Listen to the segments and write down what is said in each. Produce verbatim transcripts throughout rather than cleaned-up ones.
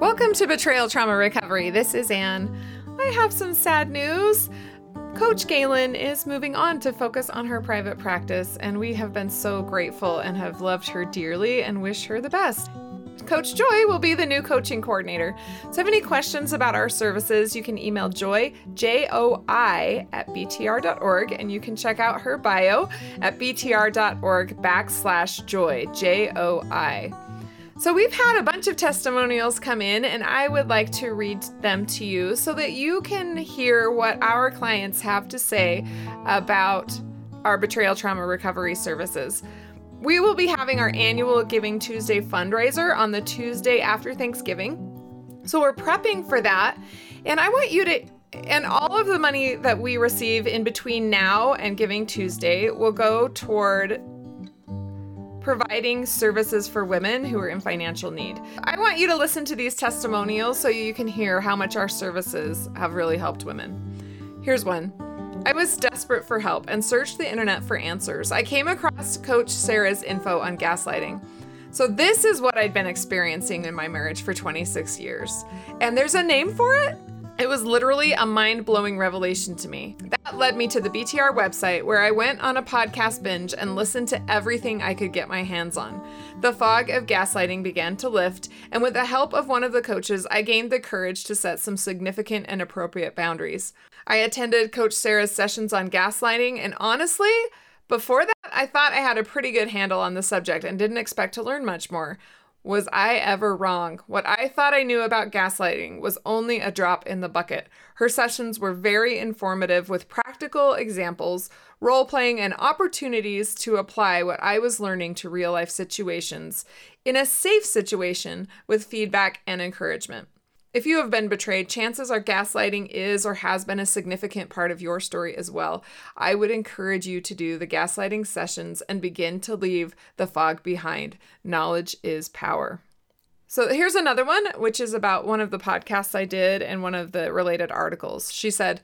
Welcome to Betrayal Trauma Recovery. This is Anne. I have some sad news. Coach Galen is moving on to focus on her private practice, and we have been so grateful and have loved her dearly and wish her the best. Coach Joy will be the new coaching coordinator. So if you have any questions about our services, you can email Joy, J O I, at B T R dot org, and you can check out her bio at B T R dot org backslash Joy, J O I. So we've had a bunch of testimonials come in, and I would like to read them to you so that you can hear what our clients have to say about our betrayal trauma recovery services. We will be having our annual Giving Tuesday fundraiser on the Tuesday after Thanksgiving. So we're prepping for that, and I want you to And all of the money that we receive in between now and Giving Tuesday will go toward providing services for women who are in financial need. I want you to listen to these testimonials so you can hear how much our services have really helped women. Here's one. I was desperate for help and searched the internet for answers. I came across Coach Sarah's info on gaslighting. So this is what I'd been experiencing in my marriage for twenty-six years. And there's a name for it? It was literally a mind-blowing revelation to me. That led me to the B T R website, where I went on a podcast binge and listened to everything I could get my hands on. The fog of gaslighting began to lift, and with the help of one of the coaches, I gained the courage to set some significant and appropriate boundaries. I attended Coach Sarah's sessions on gaslighting, and honestly, before that, I thought I had a pretty good handle on the subject and didn't expect to learn much more. Was I ever wrong? What I thought I knew about gaslighting was only a drop in the bucket. Her sessions were very informative, with practical examples, role-playing, and opportunities to apply what I was learning to real-life situations in a safe situation with feedback and encouragement. If you have been betrayed, chances are gaslighting is or has been a significant part of your story as well. I would encourage you to do the gaslighting sessions and begin to leave the fog behind. Knowledge is power. So here's another one, which is about one of the podcasts I did and one of the related articles. She said,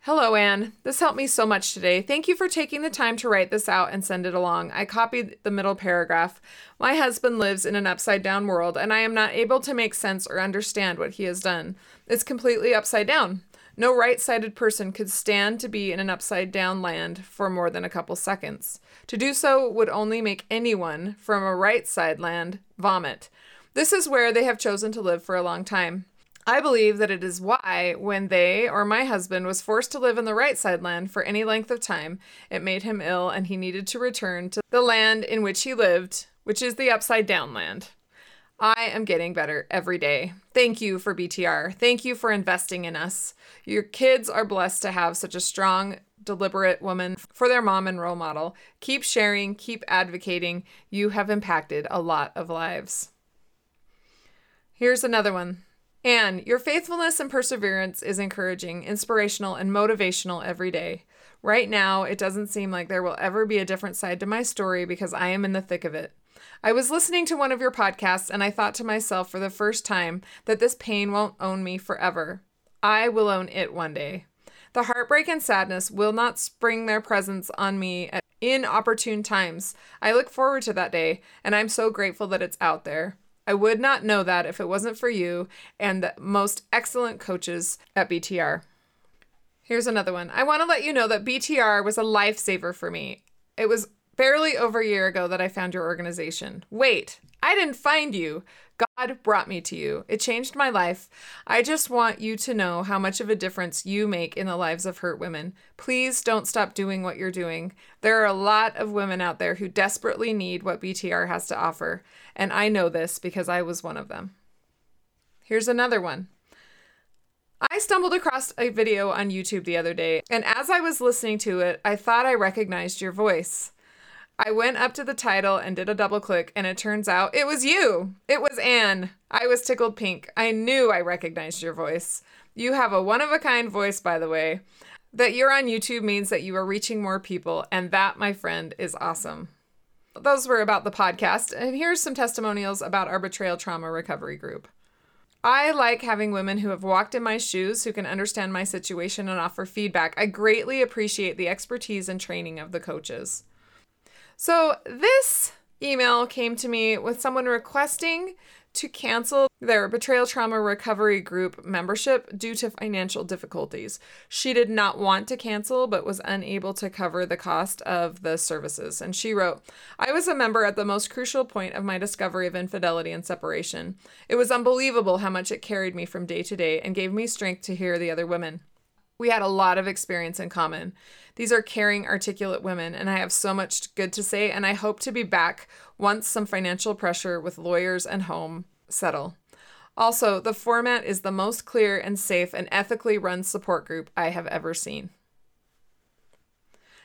"Hello, Anne. This helped me so much today. Thank you for taking the time to write this out and send it along. I copied the middle paragraph. My husband lives in an upside-down world, and I am not able to make sense or understand what he has done. It's completely upside down. No right-sided person could stand to be in an upside-down land for more than a couple seconds. To do so would only make anyone from a right-side land vomit. This is where they have chosen to live for a long time. I believe that it is why, when they or my husband was forced to live in the right side land for any length of time, it made him ill and he needed to return to the land in which he lived, which is the upside down land. I am getting better every day. Thank you for B T R. Thank you for investing in us. Your kids are blessed to have such a strong, deliberate woman for their mom and role model. Keep sharing, keep advocating. You have impacted a lot of lives." Here's another one. "Anne, your faithfulness and perseverance is encouraging, inspirational, and motivational every day. Right now, it doesn't seem like there will ever be a different side to my story because I am in the thick of it. I was listening to one of your podcasts, and I thought to myself for the first time that this pain won't own me forever. I will own it one day. The heartbreak and sadness will not spring their presence on me at inopportune times. I look forward to that day, and I'm so grateful that it's out there. I would not know that if it wasn't for you and the most excellent coaches at B T R." Here's another one. "I want to let you know that B T R was a lifesaver for me. It was barely over a year ago that I found your organization." Wait, I didn't find you. God brought me to you. It changed my life. I just want you to know how much of a difference you make in the lives of hurt women. Please don't stop doing what you're doing. There are a lot of women out there who desperately need what B T R has to offer, and I know this because I was one of them." Here's another one. "I stumbled across a video on YouTube the other day, and as I was listening to it, I thought I recognized your voice. I went up to the title and did a double click, and it turns out it was you. It was Anne. I was tickled pink. I knew I recognized your voice. You have a one-of-a-kind voice, by the way. That you're on YouTube means that you are reaching more people, and that, my friend, is awesome." Those were about the podcast, and here's some testimonials about our Betrayal Trauma Recovery Group. "I like having women who have walked in my shoes, who can understand my situation and offer feedback. I greatly appreciate the expertise and training of the coaches." So this email came to me with someone requesting to cancel their Betrayal Trauma Recovery Group membership due to financial difficulties. She did not want to cancel, but was unable to cover the cost of the services. And she wrote, "I was a member at the most crucial point of my discovery of infidelity and separation. It was unbelievable how much it carried me from day to day and gave me strength to hear the other women. We had a lot of experience in common. These are caring, articulate women, and I have so much good to say, and I hope to be back once some financial pressure with lawyers and home settle. Also, the format is the most clear and safe and ethically run support group I have ever seen."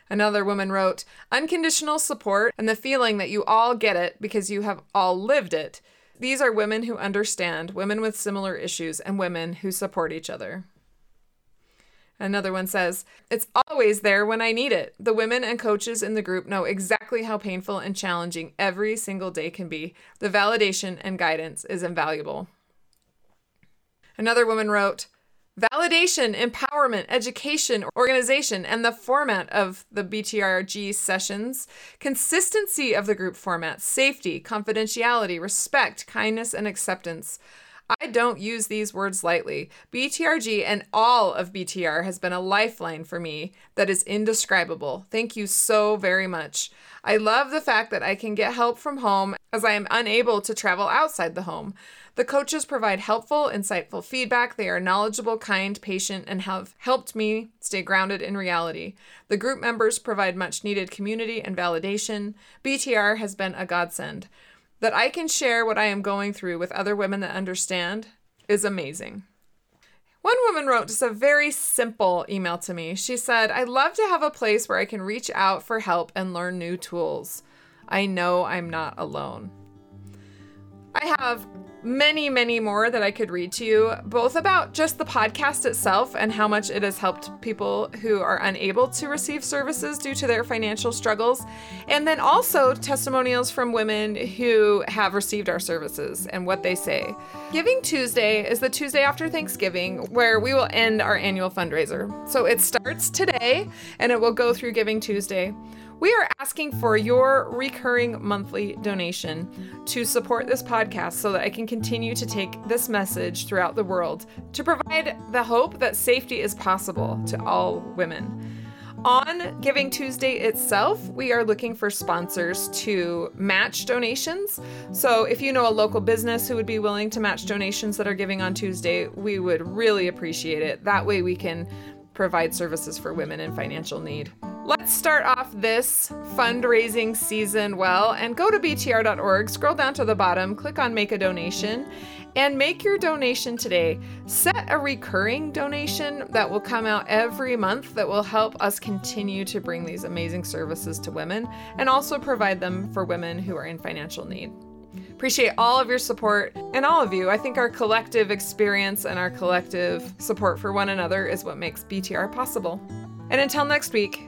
Another woman wrote, "Unconditional support and the feeling that you all get it because you have all lived it. These are women who understand, women with similar issues, and women who support each other." Another one says, "It's always there when I need it. The women and coaches in the group know exactly how painful and challenging every single day can be. The validation and guidance is invaluable." Another woman wrote, "Validation, empowerment, education, organization, and the format of the B T R G sessions, consistency of the group format, safety, confidentiality, respect, kindness, and acceptance. I don't use these words lightly. B T R G and all of B T R has been a lifeline for me that is indescribable. Thank you so very much. I love the fact that I can get help from home as I am unable to travel outside the home. The coaches provide helpful, insightful feedback. They are knowledgeable, kind, patient, and have helped me stay grounded in reality. The group members provide much needed community and validation. B T R has been a godsend. That I can share what I am going through with other women that understand is amazing." One woman wrote just a very simple email to me. She said, "I'd love to have a place where I can reach out for help and learn new tools. I know I'm not alone." I have many, many more that I could read to you, both about just the podcast itself and how much it has helped people who are unable to receive services due to their financial struggles, and then also testimonials from women who have received our services and what they say. Giving Tuesday is the Tuesday after Thanksgiving where we will end our annual fundraiser. So it starts today and it will go through Giving Tuesday. We are asking for your recurring monthly donation to support this podcast so that I can continue to take this message throughout the world to provide the hope that safety is possible to all women. On Giving Tuesday itself, we are looking for sponsors to match donations. So if you know a local business who would be willing to match donations that are giving on Tuesday, we would really appreciate it. That way we can provide services for women in financial need. Let's start off this fundraising season well and go to B T R dot org, scroll down to the bottom, click on Make a Donation, and make your donation today. Set a recurring donation that will come out every month that will help us continue to bring these amazing services to women and also provide them for women who are in financial need. Appreciate all of your support and all of you. I think our collective experience and our collective support for one another is what makes B T R possible. And until next week,